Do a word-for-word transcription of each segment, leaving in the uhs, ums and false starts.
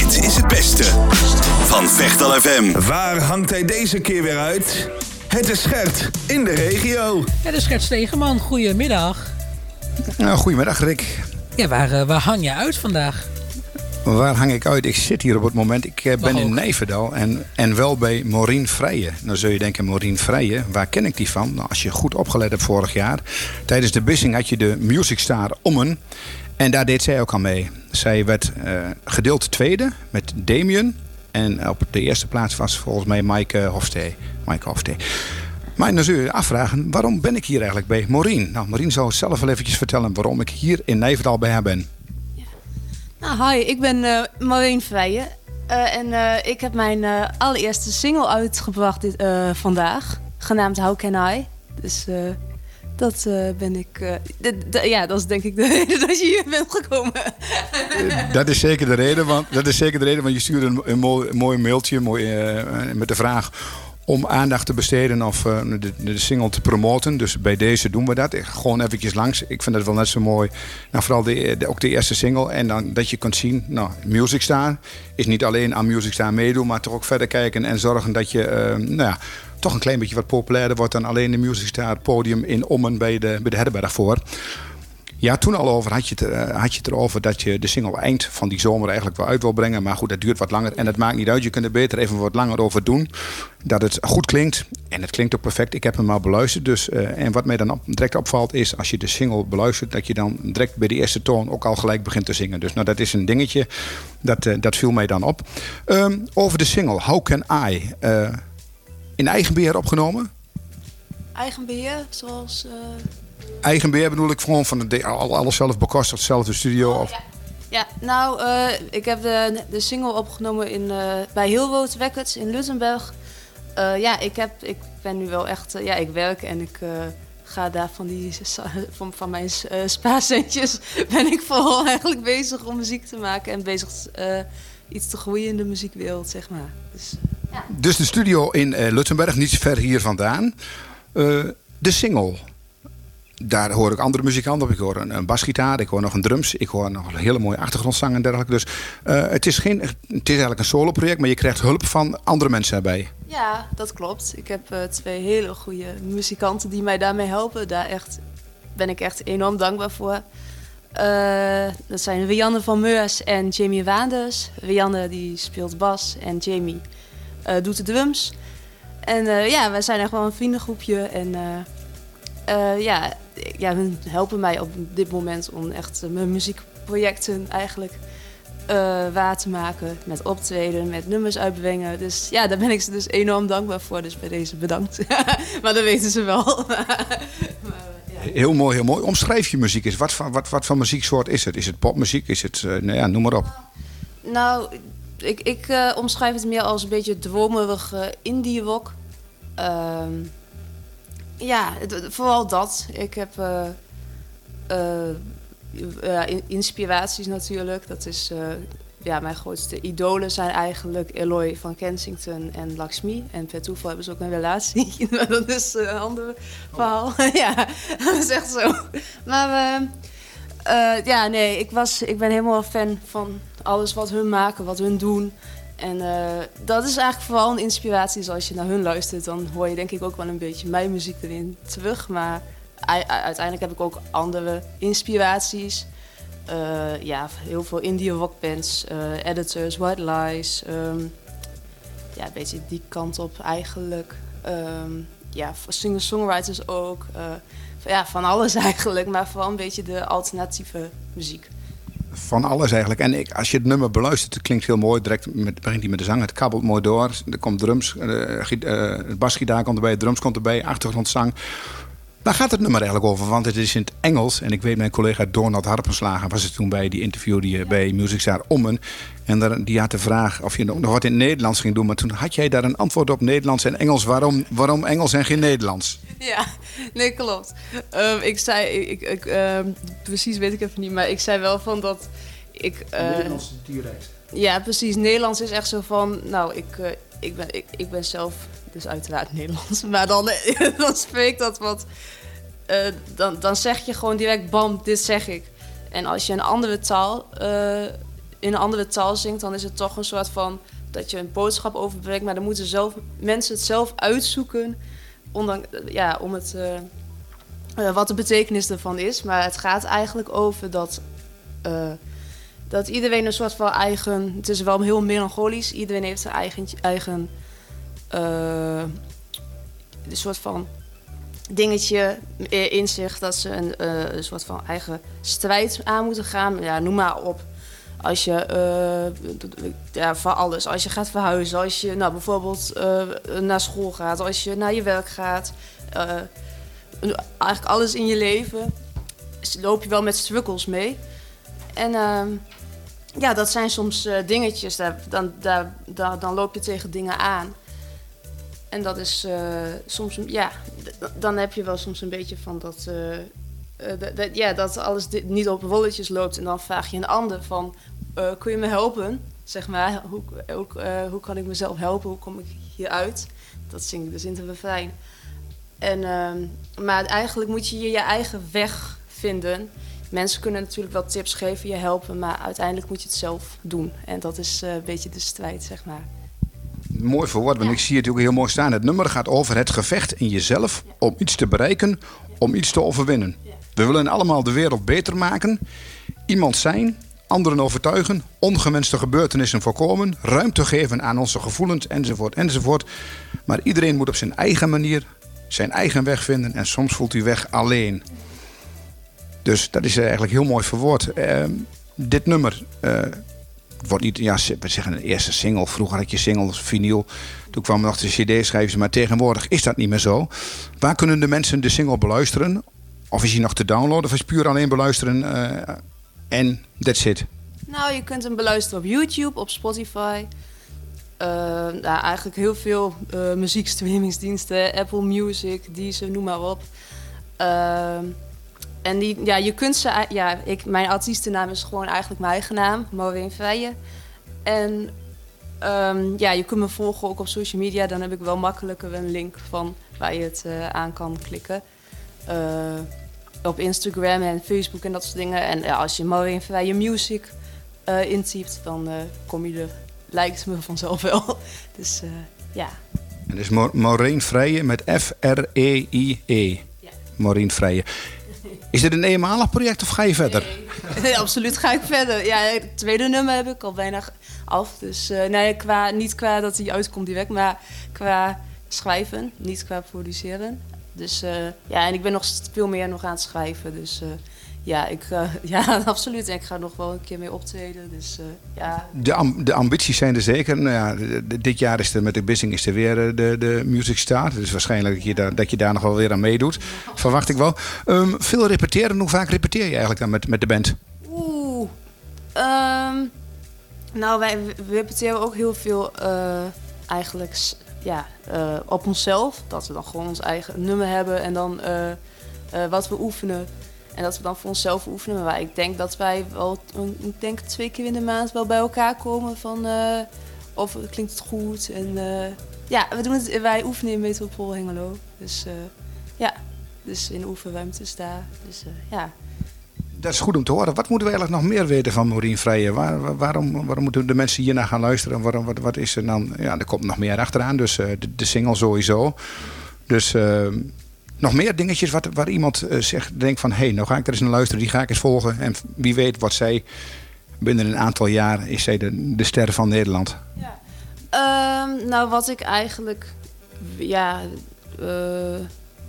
Dit is het beste van Vechtdal F M. Waar hangt hij deze keer weer uit? Het is Gert in de regio. Het is Gert Stegeman, goedemiddag. Nou, goedemiddag Rick. Ja, waar, waar hang je uit vandaag? Waar hang ik uit? Ik zit hier op het moment. Ik ben Mag in ook. Nijverdal en, en wel bij Maureen Freie. Dan zul je denken, Maureen Freie, waar ken ik die van? Nou, als je goed opgelet hebt vorig jaar. Tijdens de Bissing had je de Music Star Ommen. En daar deed zij ook aan mee. Zij werd uh, gedeeld tweede met Damien. En op de eerste plaats was volgens mij Maaike Hofste. Maaike Hofste. Maar dan zul je je afvragen, waarom ben ik hier eigenlijk bij Maureen? Nou, Maureen zal zelf wel eventjes vertellen waarom ik hier in Nijverdal bij haar ben. Nou, hi, ik ben uh, Maureen Freie uh, en uh, ik heb mijn uh, allereerste single uitgebracht dit, uh, vandaag, genaamd How Can I. Dus uh, dat uh, ben ik, uh, d- d- ja, dat is denk ik de reden dat je hier bent gekomen. Dat is zeker de reden, want, dat is zeker de reden, want je stuurde een, een, mooi, een mooi mailtje mooi, uh, met de vraag om aandacht te besteden of uh, de, de single te promoten. Dus bij deze doen we dat. Ik, gewoon eventjes langs. Ik vind dat wel net zo mooi. Nou, vooral de, de, ook de eerste single. En dan dat je kunt zien, nou, Music Star is niet alleen aan Music Star meedoen, maar toch ook verder kijken en zorgen dat je uh, nou ja, toch een klein beetje wat populairder wordt dan alleen de Music Star podium in Ommen bij de, bij de Herderberg voor. Ja, toen al over had je, het, had je het erover dat je de single eind van die zomer eigenlijk wel uit wil brengen. Maar goed, dat duurt wat langer en dat maakt niet uit. Je kunt er beter even wat langer over doen. Dat het goed klinkt en het klinkt ook perfect. Ik heb hem al beluisterd. Dus, uh, en wat mij dan op, direct opvalt is als je de single beluistert, dat je dan direct bij de eerste toon ook al gelijk begint te zingen. Dus nou, dat is een dingetje. Dat, uh, dat viel mij dan op. Um, over de single, How Can I? Uh, in eigen beheer opgenomen? Eigen beheer, zoals... Uh... Eigen beheer bedoel ik gewoon van de, alles zelf bekostigd, zelf de studio? Of... Ja. ja, nou, uh, ik heb de, de single opgenomen in, uh, bij Hill Road Records in Luttenberg. Uh, ja, ik, heb, ik ben nu wel echt, uh, ja, ik werk en ik uh, ga daar van, die, van, van mijn uh, spaarcentjes ben ik vooral eigenlijk bezig om muziek te maken en bezig uh, iets te groeien in de muziekwereld, zeg maar. Dus, uh, ja. dus de studio in uh, Luttenberg, niet zo ver hier vandaan. Uh, de single... Daar hoor ik andere muzikanten op. Ik hoor een basgitaar, ik hoor nog een drums, ik hoor nog een hele mooie achtergrondzang en dergelijke. Dus uh, het, is geen, het is eigenlijk een solo-project, maar je krijgt hulp van andere mensen daarbij. Ja, dat klopt. Ik heb uh, twee hele goede muzikanten die mij daarmee helpen. Daar echt, ben ik echt enorm dankbaar voor. Uh, dat zijn Wianne van Meurs en Jamie Wanders. Wianne die speelt bas en Jamie uh, doet de drums. En uh, ja, wij zijn echt wel een vriendengroepje en... Uh, Uh, ja, ja, hun helpen mij op dit moment om echt mijn muziekprojecten eigenlijk uh, waar te maken. Met optreden, met nummers uitbrengen. Dus ja, daar ben ik ze dus enorm dankbaar voor. Dus bij deze bedankt. Maar dat weten ze wel. maar, ja. Heel mooi, heel mooi. Omschrijf je muziek eens. Wat voor wat, wat van muzieksoort is het? Is het popmuziek? Is het, uh, nou ja, noem maar op. Nou, ik, ik uh, omschrijf het meer als een beetje dromerige indie rock. Uh, Ja, vooral dat. Ik heb uh, uh, inspiraties natuurlijk. Dat is, uh, ja, mijn grootste idolen zijn eigenlijk Eloy van Kensington en Lakshmi. En per toeval hebben ze ook een relatie. Dat is een ander verhaal. Oh. Ja, dat is echt zo. Maar uh, uh, ja, nee, ik, was, ik ben helemaal fan van alles wat hun maken, wat hun doen. En uh, dat is eigenlijk vooral een inspiratie. Dus als je naar hun luistert, dan hoor je denk ik ook wel een beetje mijn muziek erin terug. Maar u- uiteindelijk heb ik ook andere inspiraties. Uh, ja, heel veel indie rockbands, uh, Editors, White Lies. Um, ja, een beetje die kant op eigenlijk. Um, ja, singer-songwriters ook. Uh, ja, van alles eigenlijk, maar vooral een beetje de alternatieve muziek. Van alles eigenlijk. En ik, als je het nummer beluistert, het klinkt heel mooi. Direct met, begint hij met de zang, het kabbelt mooi door. Er komt drums, uh, uh, basgitaar komt erbij, drums komt erbij, achtergrondzang. Daar gaat het nummer eigenlijk over, want het is in het Engels. En ik weet, mijn collega Donald Harpenslager was er toen bij, die interviewde je bij Music Star Ommen. En daar, die had de vraag of je nog wat in het Nederlands ging doen. Maar toen had jij daar een antwoord op, Nederlands en Engels. Waarom, waarom Engels en geen Nederlands? Ja, nee, klopt. Um, ik zei, ik, ik, um, precies weet ik even niet, maar ik zei wel van dat ik... Uh, Nederlands is een dierreis. Ja, precies. Nederlands is echt zo van, nou, ik, uh, ik, ben, ik, ik ben zelf... Dus uiteraard Nederlands. Maar dan, dan spreek dat wat... Uh, dan, dan zeg je gewoon direct, bam, dit zeg ik. En als je een andere taal uh, in een andere taal zingt, dan is het toch een soort van dat je een boodschap overbrengt. Maar dan moeten zelf, mensen het zelf uitzoeken ondanks, ja, om het, uh, uh, wat de betekenis ervan is. Maar het gaat eigenlijk over dat, uh, dat iedereen een soort van eigen... Het is wel heel melancholisch. Iedereen heeft zijn eigen... eigen uh, een soort van dingetje in zich dat ze een, uh, een soort van eigen strijd aan moeten gaan. Ja, noem maar op. Als je uh, ja, van alles, als je gaat verhuizen, als je nou, bijvoorbeeld uh, naar school gaat, als je naar je werk gaat, uh, eigenlijk alles in je leven loop je wel met struggles mee. En uh, ja, dat zijn soms uh, dingetjes, daar, dan, daar, daar, dan loop je tegen dingen aan. En dat is uh, soms, ja, d- dan heb je wel soms een beetje van dat, uh, uh, d- d- ja, dat alles di- niet op rolletjes loopt. En dan vraag je een ander van, uh, kun je me helpen? Zeg maar, hoe, ook, uh, hoe kan ik mezelf helpen? Hoe kom ik hieruit? Dat zing ik dus in de refrein. En, uh, maar eigenlijk moet je je eigen weg vinden. Mensen kunnen natuurlijk wel tips geven, je helpen, maar uiteindelijk moet je het zelf doen. En dat is uh, een beetje de strijd, zeg maar. Mooi verwoord, want ja. Ik zie het ook heel mooi staan. Het nummer gaat over het gevecht in jezelf ja. om iets te bereiken, ja. om iets te overwinnen. Ja. We willen allemaal de wereld beter maken. Iemand zijn, anderen overtuigen, ongewenste gebeurtenissen voorkomen, ruimte geven aan onze gevoelens, enzovoort, enzovoort. Maar iedereen moet op zijn eigen manier zijn eigen weg vinden en soms voelt hij weg alleen. Dus dat is eigenlijk heel mooi verwoord. Uh, dit nummer... Uh, wordt niet, ja, we zeggen een eerste single. Vroeger had je singles, vinyl. Toen kwamen nog de cd-schijfjes. Maar tegenwoordig is dat niet meer zo. Waar kunnen de mensen de single beluisteren? Of is die nog te downloaden? Of is puur alleen beluisteren? En uh, that's it. Nou, je kunt hem beluisteren op YouTube, op Spotify. Uh, nou, eigenlijk heel veel uh, muziekstreamingsdiensten. Apple Music, Deezer, noem maar op. Uh, En die, ja, je kunt ze, ja, ik, mijn artiestennaam is gewoon eigenlijk mijn eigen naam, Maureen Freie. En um, ja, je kunt me volgen ook op social media, dan heb ik wel makkelijker een link van waar je het uh, aan kan klikken. Uh, op Instagram en Facebook en dat soort dingen. En ja, als je Maureen Freie Music uh, intypt, dan uh, kom je er, lijkt me vanzelf wel. Dus uh, ja. En dus Maureen Freie met F R E I E. Ja. Maureen Freie. Is dit een eenmalig project of ga je verder? Nee, nee, absoluut ga ik verder. Ja, het tweede nummer heb ik al bijna af. Dus uh, nee, qua, niet qua dat hij uitkomt direct, maar qua schrijven, niet qua produceren. Dus uh, ja, en ik ben nog veel meer nog aan het schrijven. Dus uh, ja, ik, uh, ja, absoluut. En ik ga nog wel een keer mee optreden. Dus, uh, ja. de, amb- de ambities zijn er zeker. Nou ja, d- d- dit jaar is er met de Bissing is er weer de, de Music Star. Dus waarschijnlijk dat je, da- dat je daar nog wel weer aan meedoet. Verwacht ik wel. Um, veel repeteren. Hoe vaak repeteer je eigenlijk dan met, met de band? Oeh. Um, nou, wij repeteren ook heel veel uh, eigenlijk ja, uh, op onszelf. Dat we dan gewoon ons eigen nummer hebben en dan uh, uh, wat we oefenen. En dat we dan voor onszelf oefenen. Maar ik denk dat wij wel, ik denk twee keer in de maand wel bij elkaar komen van uh, of klinkt het goed. En uh, ja, we doen het, wij oefenen in Metropool Hengelo. Dus uh, ja, dus in de oefenruimtes daar. Dus uh, ja. Dat is goed om te horen. Wat moeten we eigenlijk nog meer weten van Maureen Freie? Waar, waar, waarom, waarom moeten de mensen hiernaar gaan luisteren? Waarom, wat, wat is er dan? Ja, er komt nog meer achteraan. Dus uh, de, de single sowieso. Dus... Uh, nog meer dingetjes wat, waar iemand uh, zegt, denkt van... hé, hey, nou ga ik er eens naar luisteren, die ga ik eens volgen. En wie weet wat zij... binnen een aantal jaar is zij de, de ster van Nederland. Ja. Um, nou, wat ik eigenlijk... ja... Uh,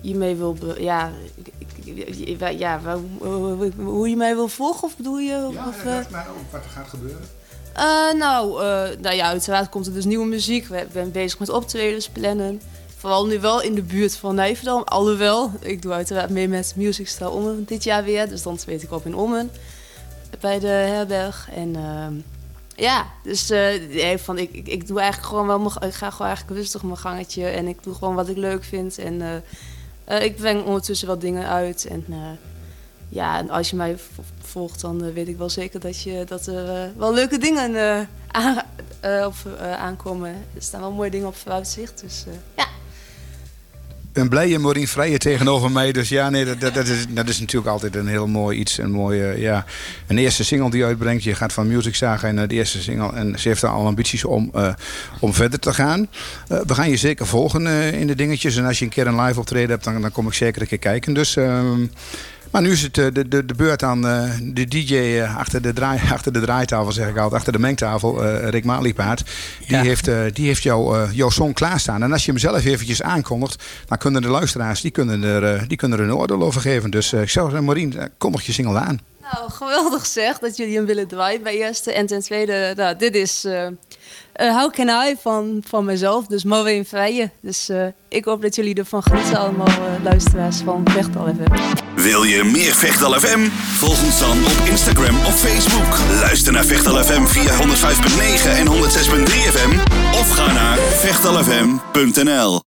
hiermee wil... Be- ja, ja hoe je mij wil volgen, of bedoel je? Of, ja, of, uh, maar ook wat er gaat gebeuren. Uh, nou, uh, nou ja, uiteraard komt er dus nieuwe muziek. We zijn bezig met optredens plannen. Vooral nu wel in de buurt van Nijverdam. Alhoewel, ik doe uiteraard mee met Music Star Ommen dit jaar weer. Dus dan weet ik op in Ommen. Bij de Herderberg. En uh, ja, dus uh, van, ik, ik, ik doe eigenlijk gewoon wel mijn, ik ga gewoon eigenlijk rustig mijn gangetje. En ik doe gewoon wat ik leuk vind. En uh, uh, ik breng ondertussen wat dingen uit. En uh, ja, en als je mij volgt, dan uh, weet ik wel zeker dat, je, dat er uh, wel leuke dingen uh, aan, uh, op, uh, aankomen. Er staan wel mooie dingen op vooruitzicht. Dus uh, ja. een blije Maureen Freie tegenover mij. Dus ja, nee, dat, dat, dat, is, dat is natuurlijk altijd een heel mooi iets. Een mooie, ja, een eerste single die je uitbrengt. Je gaat van Music Zagen naar de eerste single. En ze heeft daar al ambities om, uh, om verder te gaan. Uh, we gaan je zeker volgen uh, in de dingetjes. En als je een keer een live optreden hebt, dan, dan kom ik zeker een keer kijken. Dus... Um, maar nu is het de, de, de beurt aan uh, de D J achter de, draai, achter de draaitafel, zeg ik altijd, achter de mengtafel, uh, Rick Maliepaard. Die ja. heeft, uh, die heeft jou, uh, jouw song klaarstaan. En als je hem zelf eventjes aankondigt, dan kunnen de luisteraars die kunnen er, uh, die kunnen er een oordeel over geven. Dus uh, ik zou zeggen, Maureen, uh, kondig je single aan. Nou, geweldig zeg dat jullie hem willen draaien bij eerste. En ten tweede, nou, dit is uh, uh, How Can I van, van mezelf, dus Maureen Freie. Dus uh, ik hoop dat jullie ervan genieten, allemaal uh, luisteraars van Vechtdal F M. Wil je meer Vechtdal F M? Volg ons dan op Instagram of Facebook. Luister naar Vechtdal F M via honderdvijf punt negen en honderdzes punt drie F M. Of ga naar vechtdalfm punt n l.